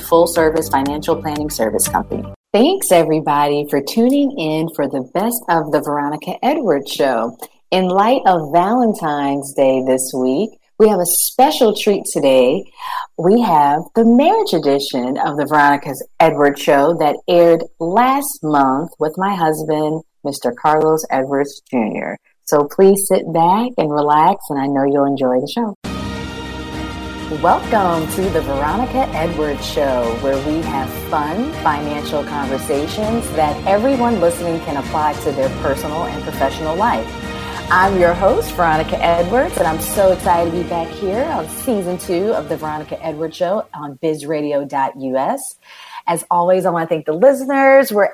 full-service financial planning service company. Thanks, everybody, for tuning in for the best of the Veronica Edwards Show. In light of Valentine's Day this week, we have a special treat today. We have the marriage edition of the Veronica Edwards Show that aired last month with my husband, Mr. Carlos Edwards, Jr. So please sit back and relax, and I know you'll enjoy the show. Welcome to the Veronica Edwards Show, where we have fun financial conversations that everyone listening can apply to their personal and professional life. I'm your host, Veronica Edwards, and I'm so excited to be back here on Season 2 of the Veronica Edwards Show on BizRadio.US. As always, I want to thank the listeners. We're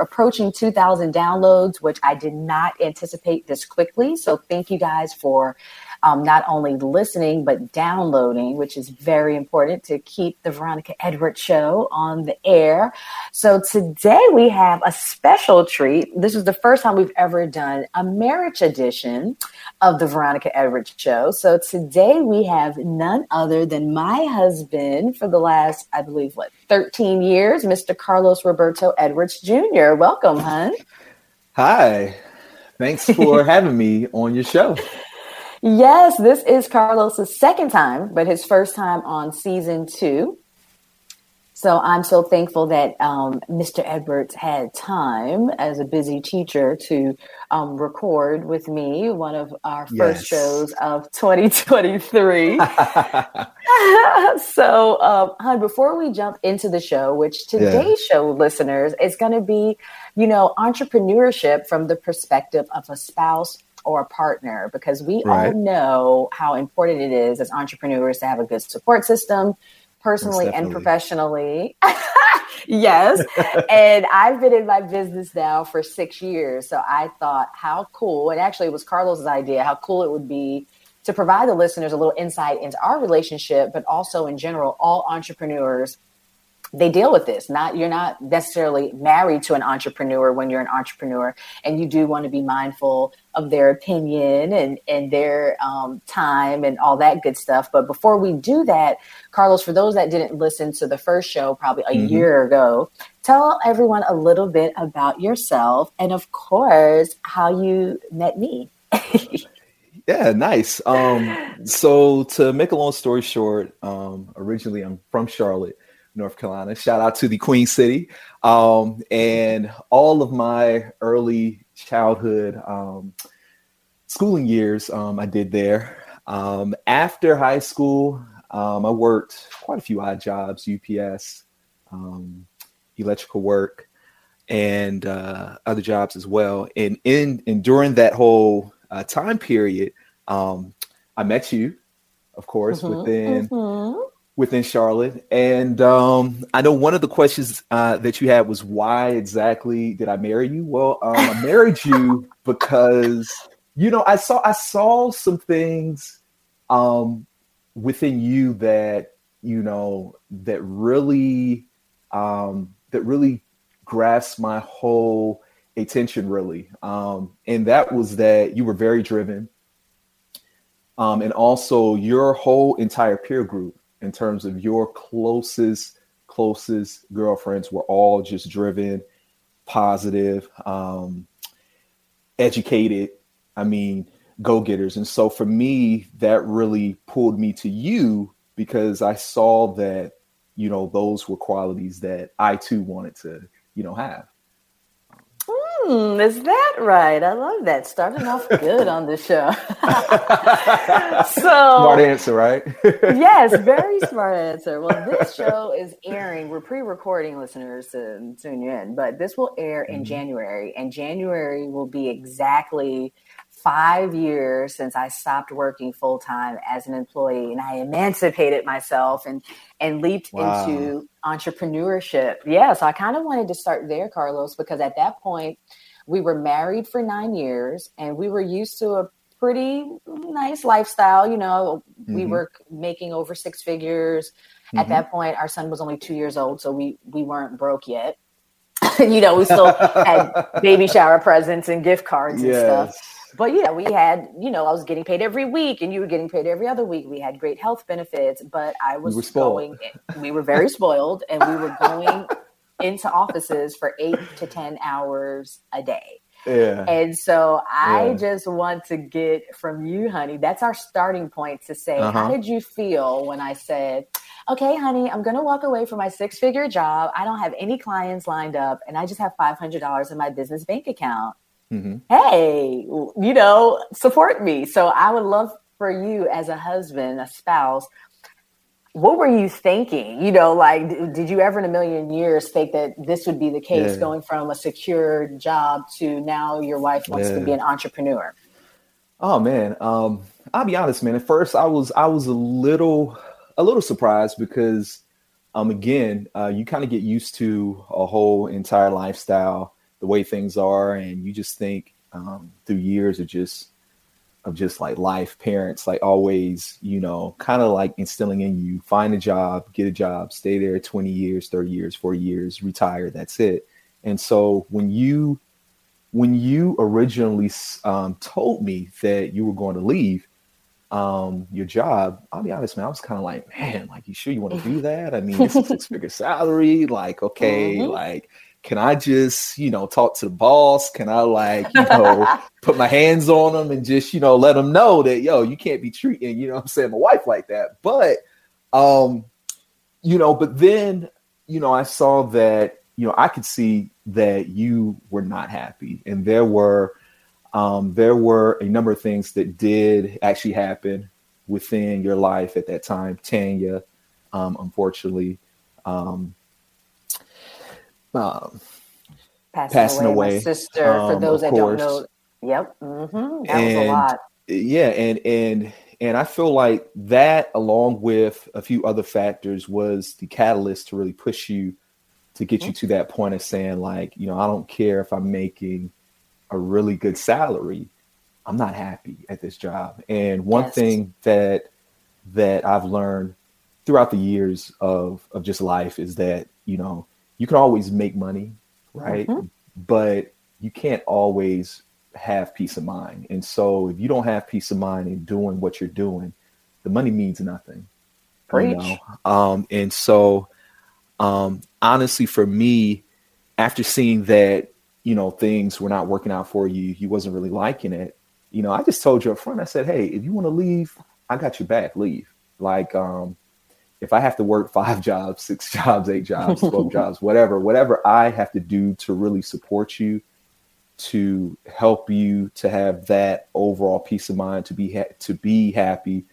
approaching 2,000 downloads, which I did not anticipate this quickly. So thank you guys for not only listening, but downloading, which is very important to keep the Veronica Edwards Show on the air. So today we have a special treat. This is the first time we've ever done a marriage edition of the Veronica Edwards Show. So today we have none other than my husband for the last, I believe, 13 years, Mr. Carlos Roberto Edwards, Jr. Welcome, hon. Hi. Thanks for having me on your show. Yes, this is Carlos's second time, but his first time on Season 2. So I'm so thankful that Mr. Edwards had time as a busy teacher to record with me one of our first shows of 2023. So, hon, before we jump into the show, which today's show, listeners, is going to be, entrepreneurship from the perspective of a spouse or a partner, because we all know how important it is as entrepreneurs to have a good support system, personally and professionally. Yes. And I've been in my business now for 6 years. So I thought how cool, and actually it was Carlos's idea, how cool it would be to provide the listeners a little insight into our relationship, but also in general, all entrepreneurs, they deal with this. You're not necessarily married to an entrepreneur when you're an entrepreneur, and you do want to be mindful of their opinion and their time and all that good stuff. But before we do that, Carlos, for those that didn't listen to the first show probably a year ago, tell everyone a little bit about yourself and, of course, how you met me. Yeah, nice. So to make a long story short, originally I'm from Charlotte, North Carolina. Shout out to the Queen City. And all of my early childhood schooling years I did there. After high school, I worked quite a few odd jobs, UPS, electrical work, and other jobs as well. And during that whole time period, I met you, of course, within Charlotte. And I know one of the questions that you had was, why exactly did I marry you? Well, I married you because, I saw some things within you that really grasped my whole attention, really. And that was that you were very driven. And also your whole entire peer group, in terms of your closest girlfriends, were all just driven, positive, educated, go-getters. And so for me, that really pulled me to you, because I saw that, those were qualities that I too wanted to, have. Is that right? I love that. Starting off good on the show. So smart answer, right? Yes, very smart answer. Well, this show is airing. We're pre-recording, listeners, to tune in, but this will air in January, and January will be exactly 5 years since I stopped working full time as an employee, and I emancipated myself and leaped into entrepreneurship. Yeah. So I kind of wanted to start there, Carlos, because at that point we were married for 9 years and we were used to a pretty nice lifestyle. You know, we were making over six figures. At that point, our son was only 2 years old, so we weren't broke yet. You know, we still had baby shower presents and gift cards and stuff. But yeah, we had, you know, I was getting paid every week and you were getting paid every other week. We had great health benefits, but I was we were very spoiled, and we were going into offices for 8 to 10 hours a day. Yeah. And so I just want to get from you, honey, that's our starting point to say, how did you feel when I said, okay, honey, I'm going to walk away from my six-figure job. I don't have any clients lined up, and I just have $500 in my business bank account. Hey, you know, support me. So I would love for you as a husband, a spouse, what were you thinking? You know, like, did you ever in a million years think that this would be the case going from a secure job to now your wife wants to be an entrepreneur? Oh, man. I'll be honest, man. At first I was a little surprised because, again, you kind of get used to a whole entire lifestyle, the way things are. And you just think, through years of just like life, parents, like always, you know, kind of like instilling in you, find a job, get a job, stay there 20 years, 30 years, 40 years, retire. That's it. And so when you originally told me that you were going to leave your job, I'll be honest, man, I was kind of like, man, like, you sure you want to do that? I mean, this is a six-figure salary. Like, okay, like, can I just, you know, talk to the boss? Can I, like, you know, put my hands on them and just, you know, let them know that, yo, you can't be treating, you know what I'm saying, my wife like that. But, you know, but then, you know, I saw that, you know, I could see that you were not happy. And there were a number of things that did actually happen within your life at that time, Tanya, unfortunately, passing away, my sister, for those that don't know. Yep. That was a lot. Yeah. And I feel like that, along with a few other factors, was the catalyst to really push you to get you to that point of saying, like, you know, I don't care if I'm making a really good salary, I'm not happy at this job. And one thing that I've learned throughout the years of just life is that, you know, you can always make money, right? But you can't always have peace of mind. And so if you don't have peace of mind in doing what you're doing, the money means nothing. Preach. You know? And so honestly, for me, after seeing that, you know, things were not working out for you, you wasn't really liking it, you know, I just told you up front, I said, hey, if you want to leave, I got your back, leave. Like, if I have to work 5 jobs, 6 jobs, 8 jobs, 12 jobs, whatever I have to do to really support you, to help you, to have that overall peace of mind, to be happy,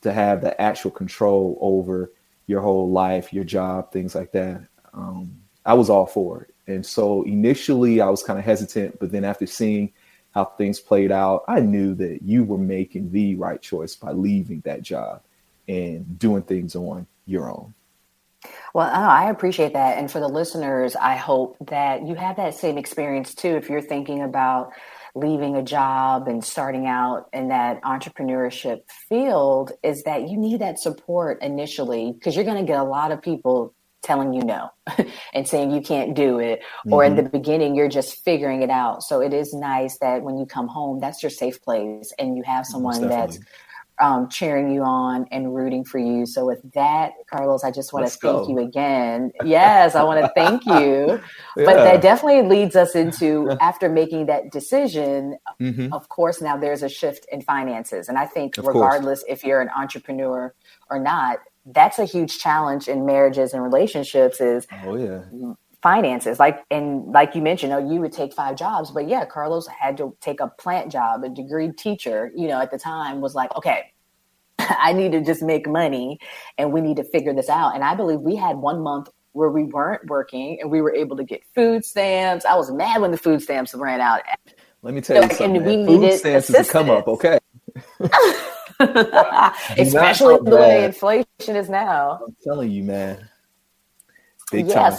to have the actual control over your whole life, your job, things like that. I was all for it. And so initially I was kind of hesitant, but then after seeing how things played out, I knew that you were making the right choice by leaving that job and doing things on your own. Well, I appreciate that. And for the listeners, I hope that you have that same experience too, if you're thinking about leaving a job and starting out in that entrepreneurship field, is that you need that support initially, because you're going to get a lot of people telling you no and saying you can't do it. Or in the beginning, you're just figuring it out. So it is nice that when you come home, that's your safe place and you have someone that's cheering you on and rooting for you. So with that, Carlos, I just want to thank you again. Yes, I want to thank you. But that definitely leads us into, after making that decision, of course, now there's a shift in finances. And I think regardless if you're an entrepreneur or not, that's a huge challenge in marriages and relationships is finances. Like you mentioned, you would take 5 jobs, but yeah, Carlos had to take a plant job, a degree teacher, you know, at the time was like, okay, I need to just make money and we need to figure this out. And I believe we had 1 month where we weren't working and we were able to get food stamps. I was mad when the food stamps ran out. Let me tell you something. We needed assistance. Come up, okay? Especially the way inflation is now. I'm telling you, man. Big time.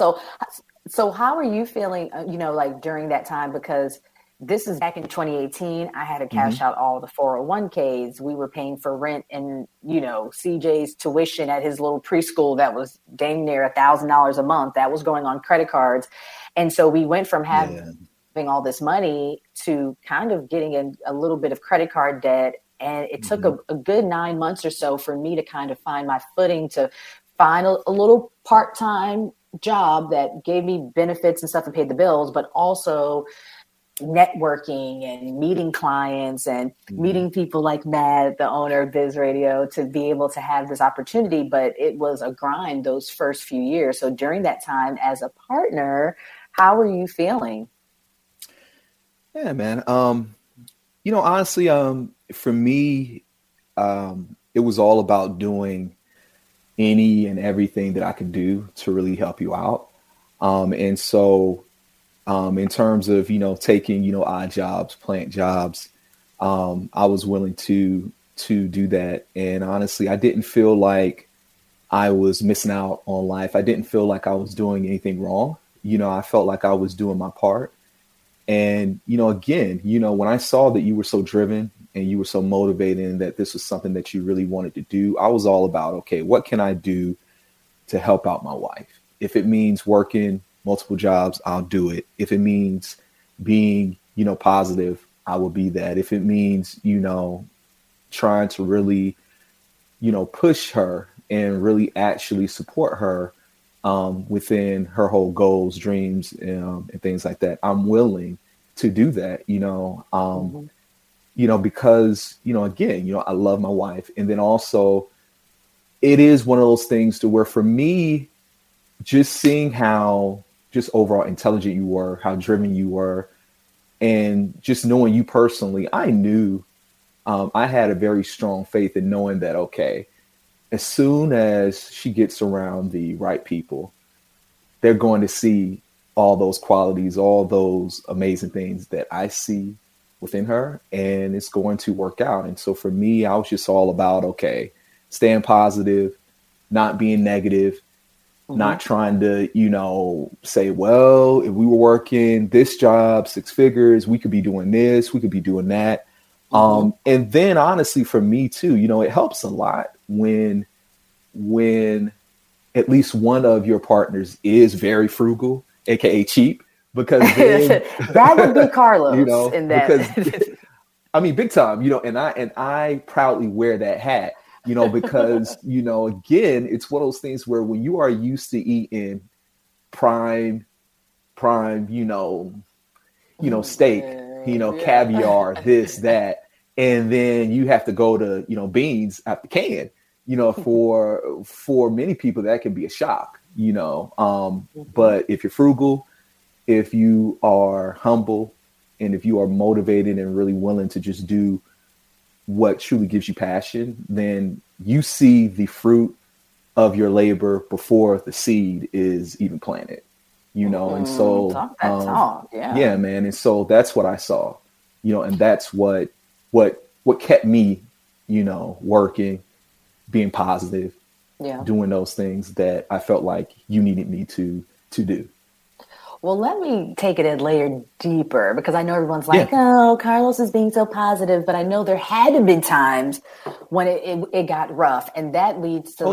So how are you feeling, you know, like during that time? Because this is back in 2018. I had to cash out all the 401ks. We were paying for rent and, you know, CJ's tuition at his little preschool that was dang near $1,000 a month. That was going on credit cards. And so we went from having all this money to kind of getting in a little bit of credit card debt. And it took a good 9 months or so for me to kind of find my footing, to find a little part-time job that gave me benefits and stuff and paid the bills, but also networking and meeting clients and meeting people like Matt, the owner of Biz Radio, to be able to have this opportunity. But it was a grind those first few years. So during that time as a partner, how are you feeling? Yeah, man. You know, honestly, for me, it was all about doing any and everything that I could do to really help you out. And so, in terms of, you know, taking, you know, odd jobs, plant jobs, I was willing to do that. And honestly, I didn't feel like I was missing out on life. I didn't feel like I was doing anything wrong. You know, I felt like I was doing my part. And, you know, again, you know, when I saw that you were so driven and you were so motivated and that this was something that you really wanted to do, I was all about, okay, what can I do to help out my wife? If it means working multiple jobs, I'll do it. If it means being, you know, positive, I will be that. If it means, you know, trying to really, you know, push her and really actually support her within her whole goals, dreams, and things like that, I'm willing to do that, you know, you know, because, you know, again, you know, I love my wife. And then also it is one of those things to where for me, just seeing how just overall intelligent you were, how driven you were, and just knowing you personally, I knew I had a very strong faith in knowing that, okay, as soon as she gets around the right people, they're going to see all those qualities, all those amazing things that I see within her, and it's going to work out. And so for me, I was just all about, okay, staying positive, not being negative, not trying to, you know, say, well, if we were working this job, 6 figures, we could be doing this, we could be doing that. And then honestly, for me too, you know, it helps a lot when at least one of your partners is very frugal, aka cheap, because then, that would be Carlos, you know, in that. Because, I mean, big time, you know, and I proudly wear that hat, you know, because, you know, again, it's one of those things where when you are used to eating prime, you know, steak, you know, caviar, this, that, and then you have to go to, you know, beans out the can, you know, for many people that can be a shock, you know, but if you're frugal, if you are humble, and if you are motivated and really willing to just do what truly gives you passion, then you see the fruit of your labor before the seed is even planted, you know? And so, yeah, man. And so that's what I saw, you know, and that's what kept me, you know, working, being positive, doing those things that I felt like you needed me to do. Well, let me take it a layer deeper, because I know everyone's like, oh, Carlos is being so positive, but I know there had to be times when it got rough. And that leads to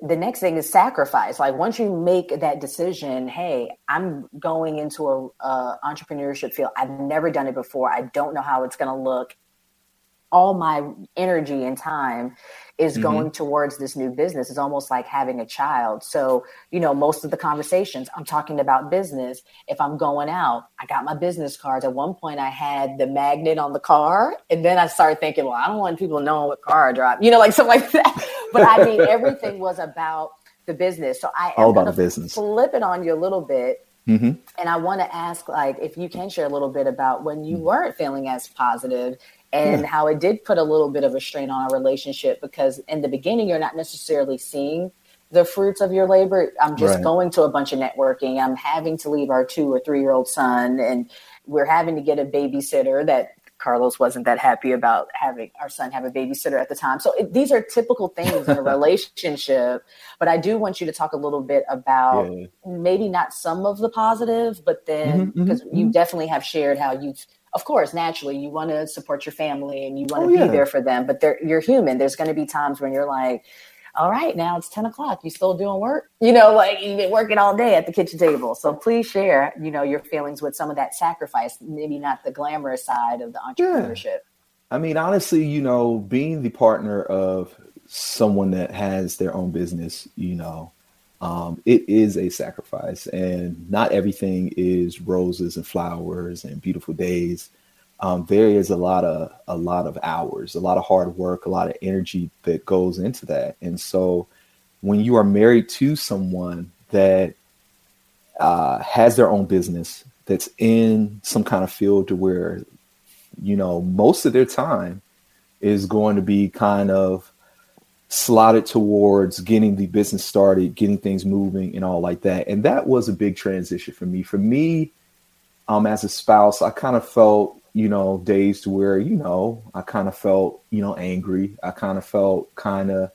the next thing is sacrifice. Like once you make that decision, hey, I'm going into a entrepreneurship field. I've never done it before. I don't know how it's going to look. All my energy and time is going towards this new business. It's almost like having a child. So, you know, most of the conversations I'm talking about business. If I'm going out, I got my business cards. At one point I had the magnet on the car, and then I started thinking, well, I don't want people knowing what car I drive, you know, like something like that. But I mean, everything was about the business. So I am going to flip it on you a little bit. And I want to ask, like, if you can share a little bit about when you weren't feeling as positive and how it did put a little bit of a strain on our relationship, because in the beginning, you're not necessarily seeing the fruits of your labor. I'm just going to a bunch of networking. I'm having to leave our 2 or 3-year-old son. And we're having to get a babysitter that Carlos wasn't that happy about having our son have a babysitter at the time. So these are typical things in a relationship, but I do want you to talk a little bit about maybe not some of the positive, but then because you definitely have shared how you've, of course, naturally you want to support your family and you want to be there for them, but you're human. There's going to be times when you're like, all right, now it's 10 o'clock. You still doing work? You know, like you've been working all day at the kitchen table. So please share, you know, your feelings with some of that sacrifice, maybe not the glamorous side of the entrepreneurship. Yeah. I mean, honestly, you know, being the partner of someone that has their own business, you know, it is a sacrifice and not everything is roses and flowers and beautiful days. There is a lot of hours, a lot of hard work, a lot of energy that goes into that. And so when you are married to someone that has their own business, that's in some kind of field to where, you know, most of their time is going to be kind of slotted towards getting the business started, getting things moving and all like that. And that was a big transition for me. For me, as a spouse, I kind of felt, you know, days to where, you know, I kind of felt, you know, angry. I kind of felt kind of,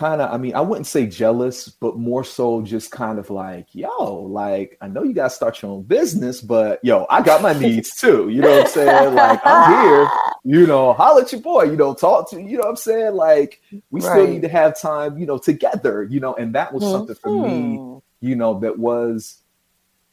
I mean, I wouldn't say jealous, but more so just kind of like, yo, like, I know you guys start your own business, but yo, I got my needs too. You know what I'm saying? Like, I'm here, you know, holler at your boy, you know, talk to, you know what I'm saying? Like, we still need to have time, you know, together, you know, and that was something for me, you know, that was,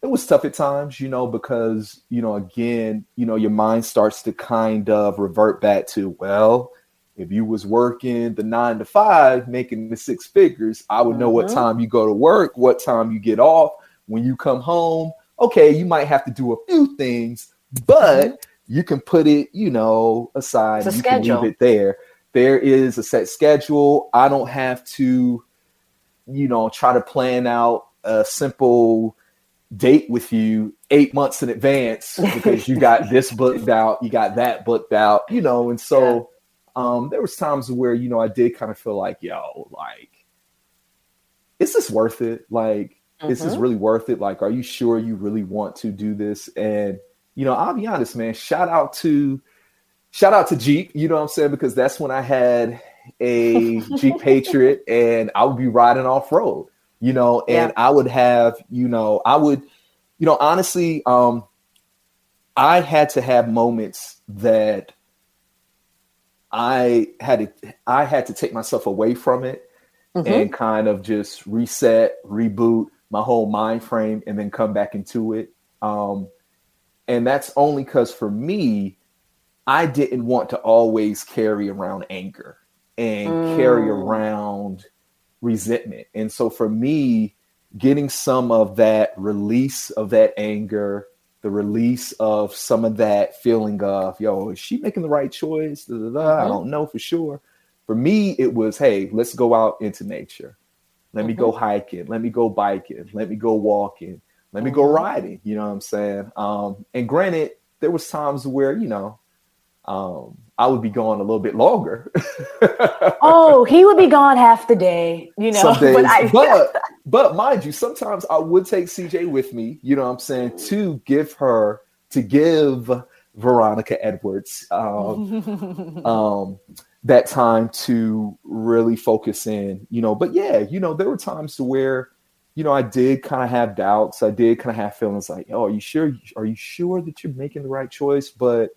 it was tough at times, you know, because, you know, again, you know, your mind starts to kind of revert back to, well, if you was working the 9 to 5, making the six figures, I would know what time you go to work, what time you get off, when you come home. Okay, you might have to do a few things, but you can put it, you know, aside. It's a schedule. Can leave it there. There is a set schedule. I don't have to, you know, try to plan out a simple date with you 8 months in advance because you got this booked out, you got that booked out, you know. And so there was times where, you know, I did kind of feel like, yo, like, is this worth it? Like, is this really worth it? Like, are you sure you really want to do this? And, you know, I'll be honest, man, shout out to Jeep, you know what I'm saying? Because that's when I had a Jeep Patriot and I would be riding off road. You know, and I would have, you know, honestly, I had to have moments that I had to take myself away from it and kind of just reset, reboot my whole mind frame and then come back into it. And that's only because for me, I didn't want to always carry around anger and carry around resentment. And so for me, getting some of that release of that anger, the release of some of that feeling of, yo, is she making the right choice? Da, da, da. I don't know for sure. For me, it was, hey, let's go out into nature. Let me go hiking. Let me go biking. Let me go walking. Let me go riding. You know what I'm saying? And granted, there was times where, you know, I would be gone a little bit longer. Oh, he would be gone half the day, you know. Days, but mind you, sometimes I would take CJ with me, you know what I'm saying, to give Veronica Edwards that time to really focus in, you know. But yeah, you know, there were times to where, you know, I did kind of have doubts. I did kind of have feelings like, oh, are you sure that you're making the right choice? But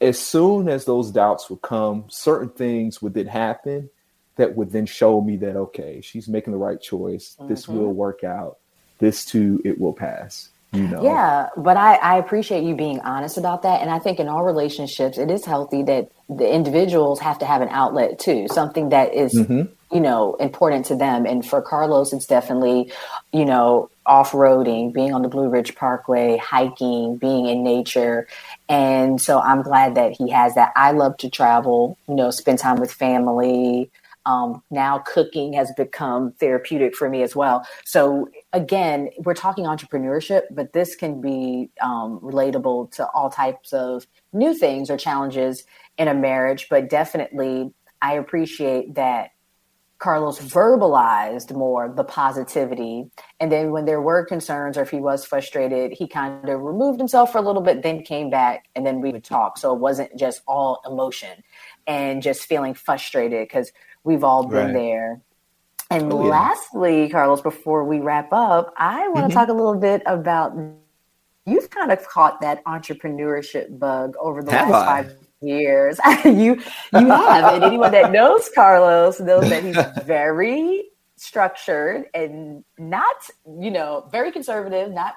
as soon as those doubts would come, certain things would then happen that would then show me that, okay, she's making the right choice. This will work out. This too, it will pass. You know? Yeah, but I appreciate you being honest about that. And I think in all relationships, it is healthy that the individuals have to have an outlet too, something that is, you know, important to them. And for Carlos, it's definitely, you know, off-roading, being on the Blue Ridge Parkway, hiking, being in nature. And so I'm glad that he has that. I love to travel, you know, spend time with family. Now cooking has become therapeutic for me as well. So again, we're talking entrepreneurship, but this can be relatable to all types of new things or challenges in a marriage. But definitely, I appreciate that Carlos verbalized more the positivity. And then when there were concerns or if he was frustrated, he kind of removed himself for a little bit, then came back, and then we would talk. So it wasn't just all emotion and just feeling frustrated, because we've all been there. And lastly, Carlos, before we wrap up, I want to talk a little bit about, you've kind of caught that entrepreneurship bug over the last 5 years. you have, and anyone that knows Carlos knows that he's very structured and not, you know, very conservative, not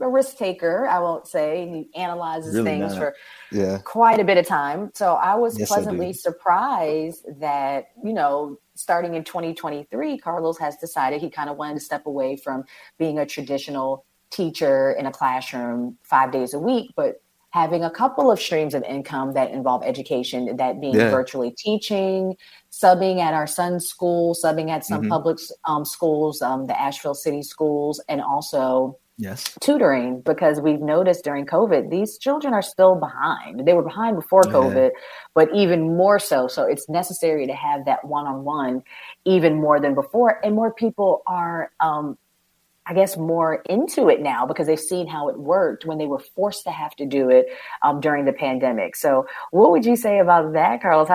a risk taker, I won't say. And he analyzes things for quite a bit of time. So I was pleasantly surprised that, you know, starting in 2023, Carlos has decided he kind of wanted to step away from being a traditional teacher in a classroom 5 days a week, but having a couple of streams of income that involve education, that being virtually teaching, subbing at our son's school, subbing at some public schools, the Asheville City Schools, and also tutoring, because we've noticed during COVID, these children are still behind. They were behind before COVID, but even more so. So it's necessary to have that one-on-one even more than before. And more people are, I guess, more into it now because they've seen how it worked when they were forced to have to do it during the pandemic. So what would you say about that, Carlos?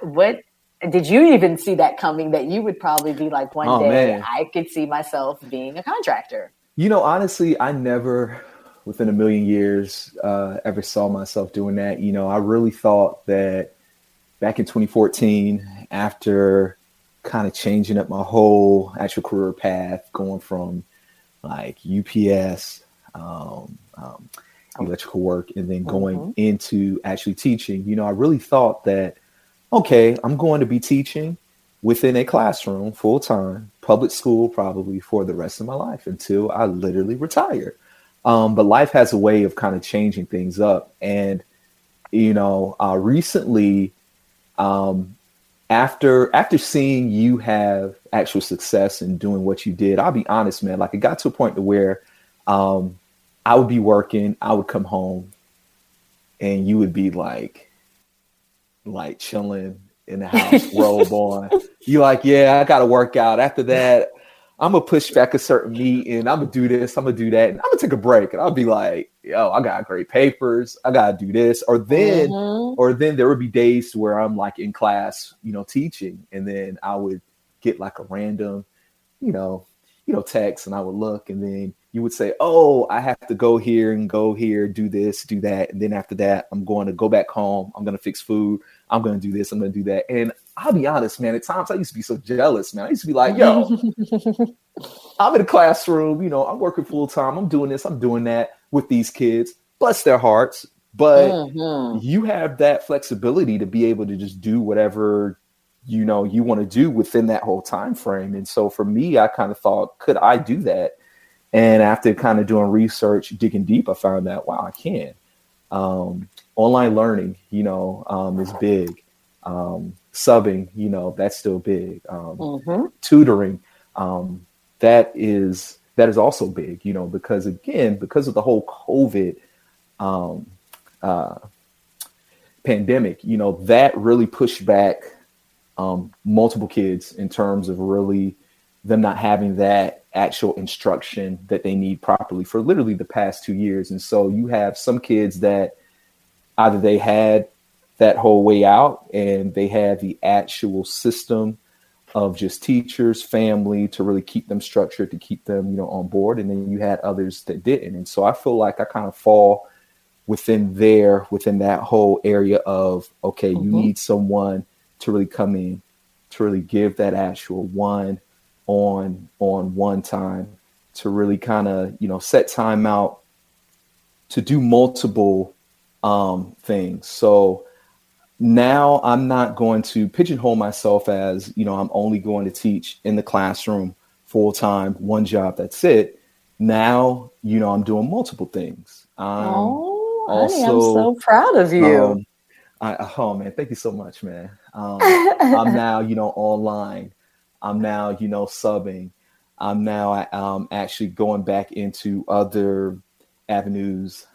What did you even see that coming, that you would probably be like, one day, I could see myself being a contractor? You know, honestly, I never within a million years ever saw myself doing that. You know, I really thought that back in 2014, after kind of changing up my whole actual career path, going from like UPS, electrical work, and then going into actually teaching, you know, I really thought that, okay, I'm going to be teaching within a classroom full time, public school, probably for the rest of my life until I literally retire. But life has a way of kind of changing things up. And, you know, recently, after seeing you have actual success and doing what you did, I'll be honest, man, like it got to a point to where I would be working, I would come home, and you would be like chilling in the house, robe on. You like, yeah, I got to work out. After that, I'm going to push back a certain meeting. I'm going to do this, I'm going to do that, and I'm going to take a break. And I'll be like, yo, I got great papers, I got to do this. Or then there would be days where I'm like in class, you know, teaching. And then I would get like a random, you know, text, and I would look, and then you would say, oh, I have to go here, do this, do that. And then after that, I'm going to go back home, I'm going to fix food, I'm going to do this, I'm going to do that. And I'll be honest, man, at times I used to be so jealous, man. I used to be like, yo, I'm in a classroom, you know, I'm working full time, I'm doing this, I'm doing that with these kids, bless their hearts. But you have that flexibility to be able to just do whatever, you know, you want to do within that whole time frame. And so for me, I kind of thought, could I do that? And after kind of doing research, digging deep, I found that, wow, I can. Online learning, you know, is big. Subbing, you know, that's still big. Tutoring, that is also big, you know, because again, because of the whole COVID pandemic, you know, that really pushed back multiple kids in terms of really them not having that actual instruction that they need properly for literally the past 2 years. And so you have some kids that either they had that whole way out and they had the actual system of just teachers, family to really keep them structured, to keep them, you know, on board. And then you had others that didn't. And so I feel like I kind of fall within that whole area of, okay, you need someone to really come in, to really give that actual one time, to really kind of, you know, set time out to do multiple things. So now I'm not going to pigeonhole myself as, you know, I'm only going to teach in the classroom full time, one job, that's it. Now, you know, I'm doing multiple things. I'm so proud of you. Oh man, thank you so much, man. I'm now, you know, online. I'm now, you know, subbing. I'm now actually going back into other avenues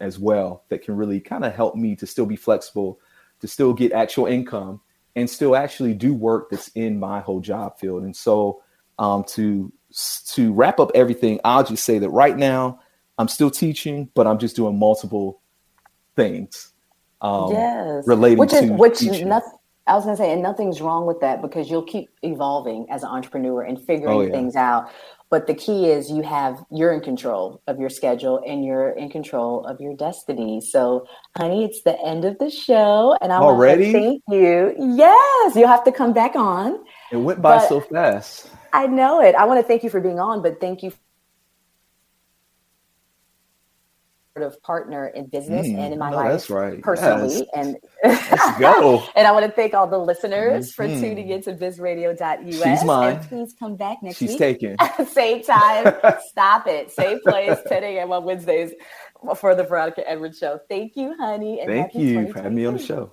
as well that can really kind of help me to still be flexible, to still get actual income, and still actually do work that's in my whole job field. And so to wrap up everything, I'll just say that right now I'm still teaching, but I'm just doing multiple things relating to teaching. I was going to say, and nothing's wrong with that, because you'll keep evolving as an entrepreneur and figuring things out. But the key is you're in control of your schedule and you're in control of your destiny. So, honey, it's the end of the show. And I want to thank you. Yes, you'll have to come back on. It went by so fast. I know it. I want to thank you for being on, but thank you of partner in business and in my life, that's right. Personally. Yes. Let's go. And I want to thank all the listeners for tuning into BizRadio.US. She's mine. And please come back next week. She's taken. Same time. Stop it. Same place. 10 a.m. on Wednesdays for the Veronica Edwards Show. Thank you, honey. And thank you for having me on the show.